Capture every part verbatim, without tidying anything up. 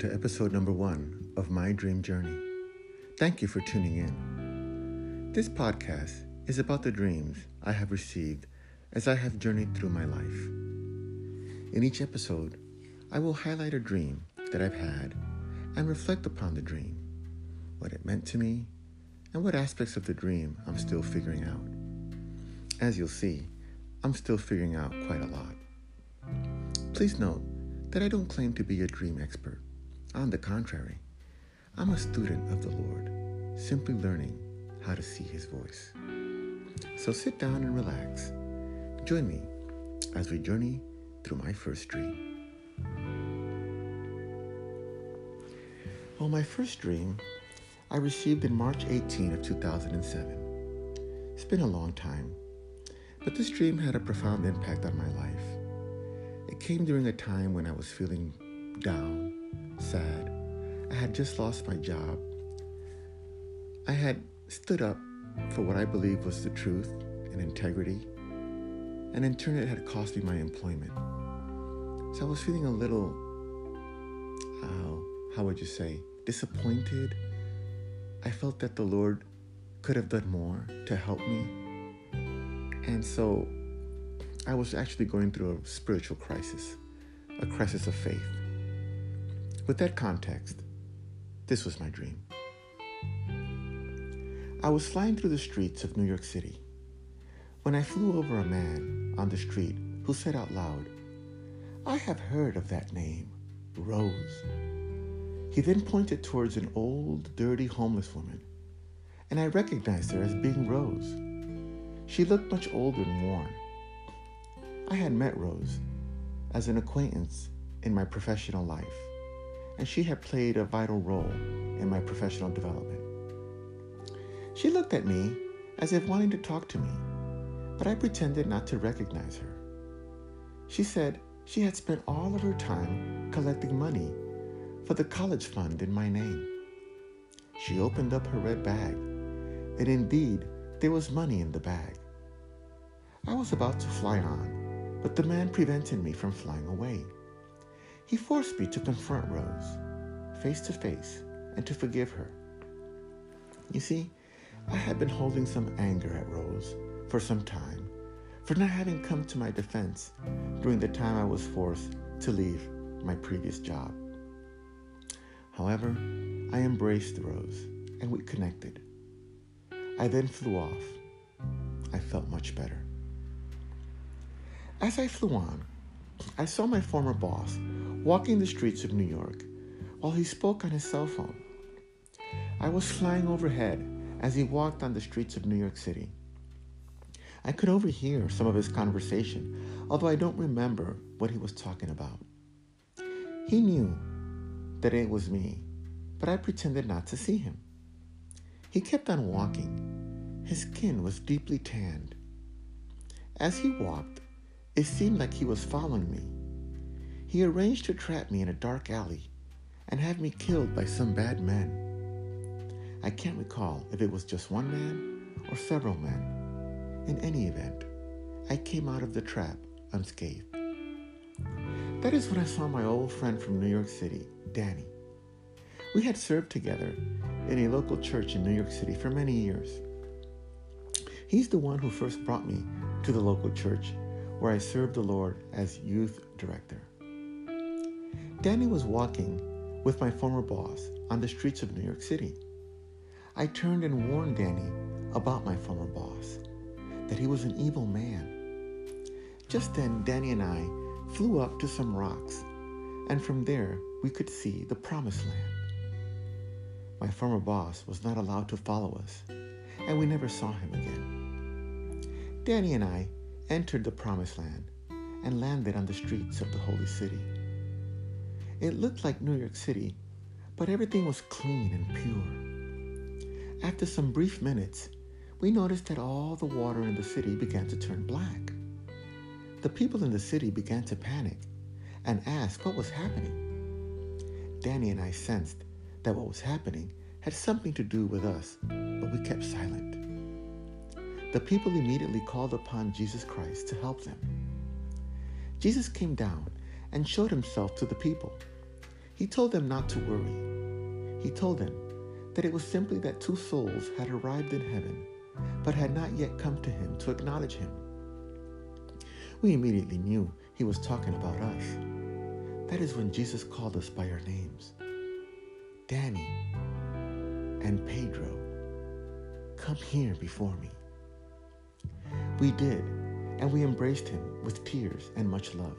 to episode number one of My Dream Journey. Thank you for tuning in. This podcast is about the dreams I have received as I have journeyed through my life. In each episode, I will highlight a dream that I've had and reflect upon the dream, what it meant to me, and what aspects of the dream I'm still figuring out. As you'll see, I'm still figuring out quite a lot. Please note that I don't claim to be a dream expert. On the contrary, I'm a student of the Lord, simply learning how to see His voice. So sit down and relax. Join me as we journey through my first dream. Well, my first dream I received in March eighteenth of two thousand seven. It's been a long time, but this dream had a profound impact on my life. It came during a time when I was feeling down, sad. I had just lost my job. I had stood up for what I believed was the truth and integrity, and in turn it had cost me my employment. So I was feeling a little, uh, how would you say, disappointed. I felt that the Lord could have done more to help me. And so I was actually going through a spiritual crisis, a crisis of faith. With that context, this was my dream. I was flying through the streets of New York City when I flew over a man on the street who said out loud, "I have heard of that name, Rose." He then pointed towards an old, dirty, homeless woman, and I recognized her as being Rose. She looked much older and worn. I had met Rose as an acquaintance in my professional life, and she had played a vital role in my professional development. She looked at me as if wanting to talk to me, but I pretended not to recognize her. She said she had spent all of her time collecting money for the college fund in my name. She opened up her red bag, and indeed, there was money in the bag. I was about to fly on, but the man prevented me from flying away. He forced me to confront Rose, face to face, and to forgive her. You see, I had been holding some anger at Rose for some time, for not having come to my defense during the time I was forced to leave my previous job. However, I embraced Rose, and we connected. I then flew off. I felt much better. As I flew on, I saw my former boss walking the streets of New York while he spoke on his cell phone. I was flying overhead as he walked on the streets of New York City. I could overhear some of his conversation, although I don't remember what he was talking about. He knew that it was me, but I pretended not to see him. He kept on walking. His skin was deeply tanned. As he walked, it seemed like he was following me. He arranged to trap me in a dark alley and have me killed by some bad men. I can't recall if it was just one man or several men. In any event, I came out of the trap unscathed. That is when I saw my old friend from New York City, Danny. We had served together in a local church in New York City for many years. He's the one who first brought me to the local church where I served the Lord as youth director. Danny was walking with my former boss on the streets of New York City. I turned and warned Danny about my former boss, that he was an evil man. Just then, Danny and I flew up to some rocks, and from there we could see the Promised Land. My former boss was not allowed to follow us, and we never saw him again. Danny and I entered the Promised Land and landed on the streets of the Holy City. It looked like New York City, but everything was clean and pure. After some brief minutes, we noticed that all the water in the city began to turn black. The people in the city began to panic and ask what was happening. Danny and I sensed that what was happening had something to do with us, but we kept silent. The people immediately called upon Jesus Christ to help them. Jesus came down and showed himself to the people. He told them not to worry. He told them that it was simply that two souls had arrived in heaven, but had not yet come to him to acknowledge him. We immediately knew he was talking about us. That is when Jesus called us by our names. Danny and Pedro, come here before me. We did, and we embraced him with tears and much love.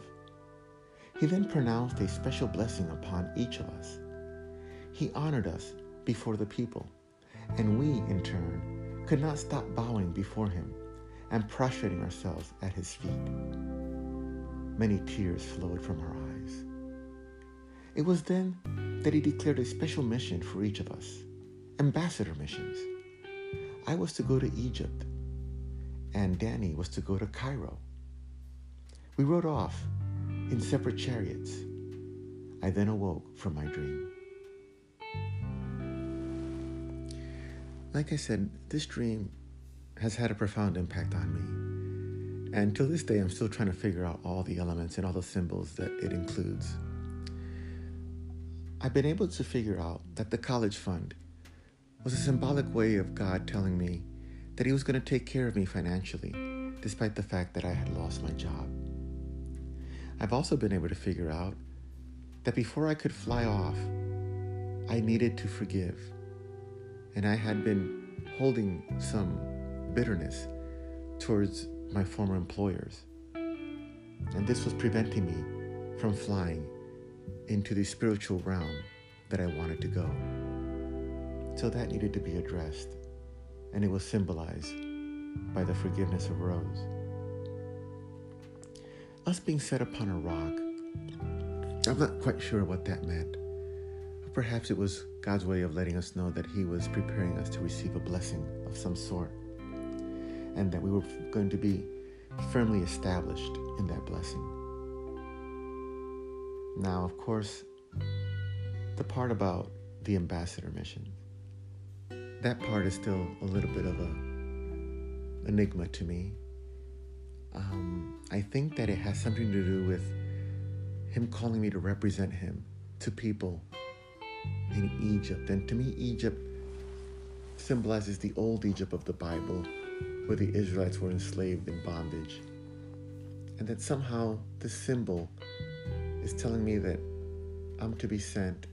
He then pronounced a special blessing upon each of us. He honored us before the people, and we, in turn, could not stop bowing before him and prostrating ourselves at his feet. Many tears flowed from our eyes. It was then that he declared a special mission for each of us, ambassador missions. I was to go to Egypt, and Danny was to go to Cairo. We rode off in separate chariots. I then awoke from my dream. Like I said, this dream has had a profound impact on me. And till this day, I'm still trying to figure out all the elements and all the symbols that it includes. I've been able to figure out that the college fund was a symbolic way of God telling me that he was going to take care of me financially, despite the fact that I had lost my job. I've also been able to figure out that before I could fly off, I needed to forgive. And I had been holding some bitterness towards my former employers. And this was preventing me from flying into the spiritual realm that I wanted to go. So that needed to be addressed, and it was symbolized by the forgiveness of Rose. Us being set upon a rock, I'm not quite sure what that meant. Perhaps it was God's way of letting us know that he was preparing us to receive a blessing of some sort, and that we were going to be firmly established in that blessing. Now, of course, the part about the ambassador mission, that part is still a little bit of an enigma to me. Um, I think that it has something to do with him calling me to represent him to people in Egypt. And to me, Egypt symbolizes the old Egypt of the Bible, where the Israelites were enslaved in bondage. And that somehow this symbol is telling me that I'm to be sent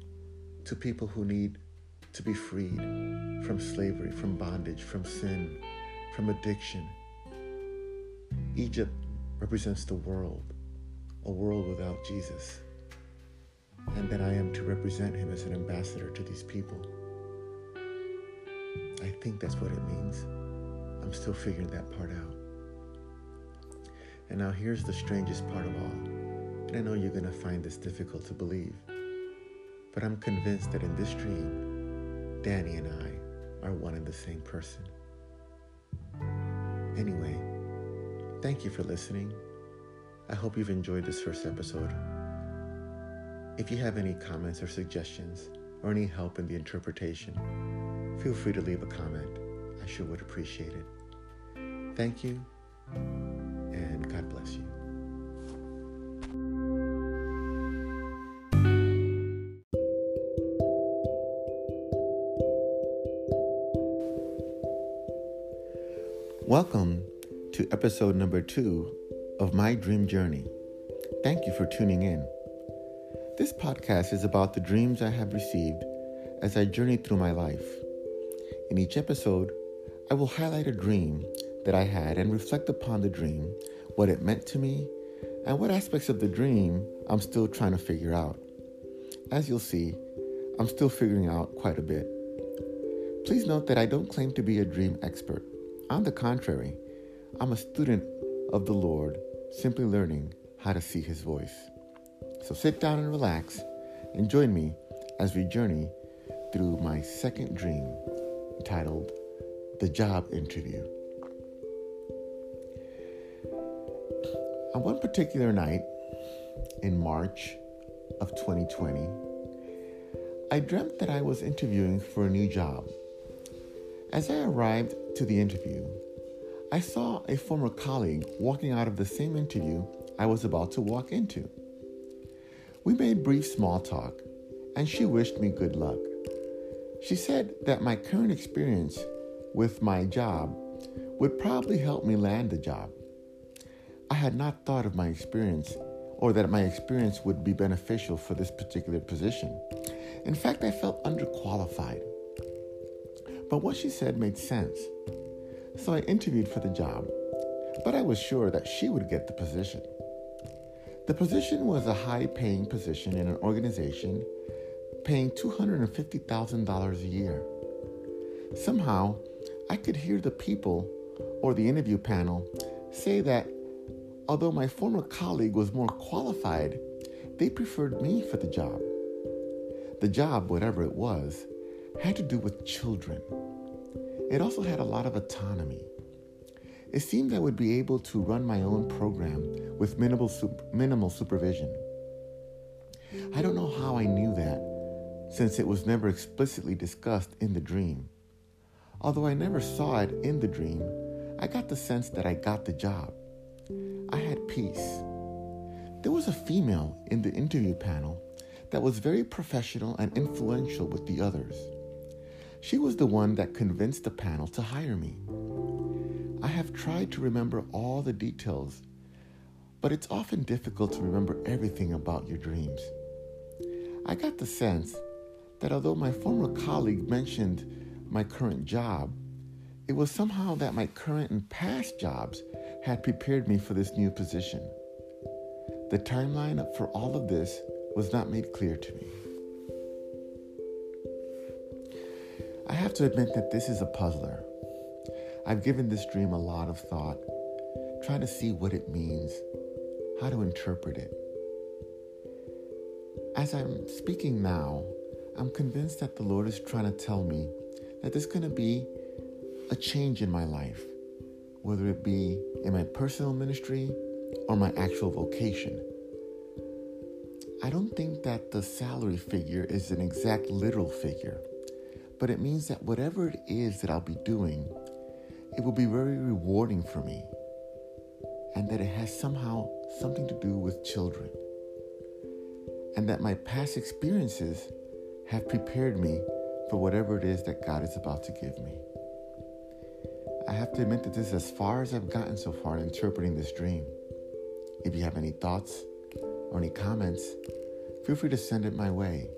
to people who need to be freed from slavery, from bondage, from sin, from addiction. Egypt represents the world, a world without Jesus. And that I am to represent him as an ambassador to these people. I think that's what it means. I'm still figuring that part out. And now here's the strangest part of all. And I know you're going to find this difficult to believe. But I'm convinced that in this dream, Danny and I are one and the same person. Anyway, thank you for listening. I hope you've enjoyed this first episode. If you have any comments or suggestions or any help in the interpretation, feel free to leave a comment. I sure would appreciate it. Thank you, and God bless you. Welcome to episode number two of My Dream Journey. Thank you for tuning in. This podcast is about the dreams I have received as I journey through my life. In each episode, I will highlight a dream that I had and reflect upon the dream, what it meant to me, and what aspects of the dream I'm still trying to figure out. As you'll see, I'm still figuring out quite a bit. Please note that I don't claim to be a dream expert. On the contrary, I'm a student of the Lord, simply learning how to see his voice. So sit down and relax and join me as we journey through my second dream titled The Job Interview. On one particular night in March of twenty twenty, I dreamt that I was interviewing for a new job. As I arrived to the interview, I saw a former colleague walking out of the same interview I was about to walk into. We made brief small talk, and she wished me good luck. She said that my current experience with my job would probably help me land the job. I had not thought of my experience or that my experience would be beneficial for this particular position. In fact, I felt underqualified. But what she said made sense. So I interviewed for the job, but I was sure that she would get the position. The position was a high-paying position in an organization paying two hundred fifty thousand dollars a year. Somehow, I could hear the people or the interview panel say that although my former colleague was more qualified, they preferred me for the job. The job, whatever it was, had to do with children. It also had a lot of autonomy. It seemed I would be able to run my own program with minimal, minimal supervision. I don't know how I knew that, since it was never explicitly discussed in the dream. Although I never saw it in the dream, I got the sense that I got the job. I had peace. There was a female in the interview panel that was very professional and influential with the others. She was the one that convinced the panel to hire me. I have tried to remember all the details, but it's often difficult to remember everything about your dreams. I got the sense that although my former colleague mentioned my current job, it was somehow that my current and past jobs had prepared me for this new position. The timeline for all of this was not made clear to me. I have to admit that this is a puzzler. I've given this dream a lot of thought, trying to see what it means, how to interpret it. As I'm speaking now, I'm convinced that the Lord is trying to tell me that there's going to be a change in my life, whether it be in my personal ministry or my actual vocation. I don't think that the salary figure is an exact literal figure, but it means that whatever it is that I'll be doing, it will be very rewarding for me, and that it has somehow something to do with children, and that my past experiences have prepared me for whatever it is that God is about to give me. I have to admit that this is as far as I've gotten so far in interpreting this dream. If you have any thoughts or any comments, feel free to send it my way.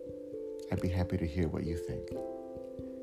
I'd be happy to hear what you think.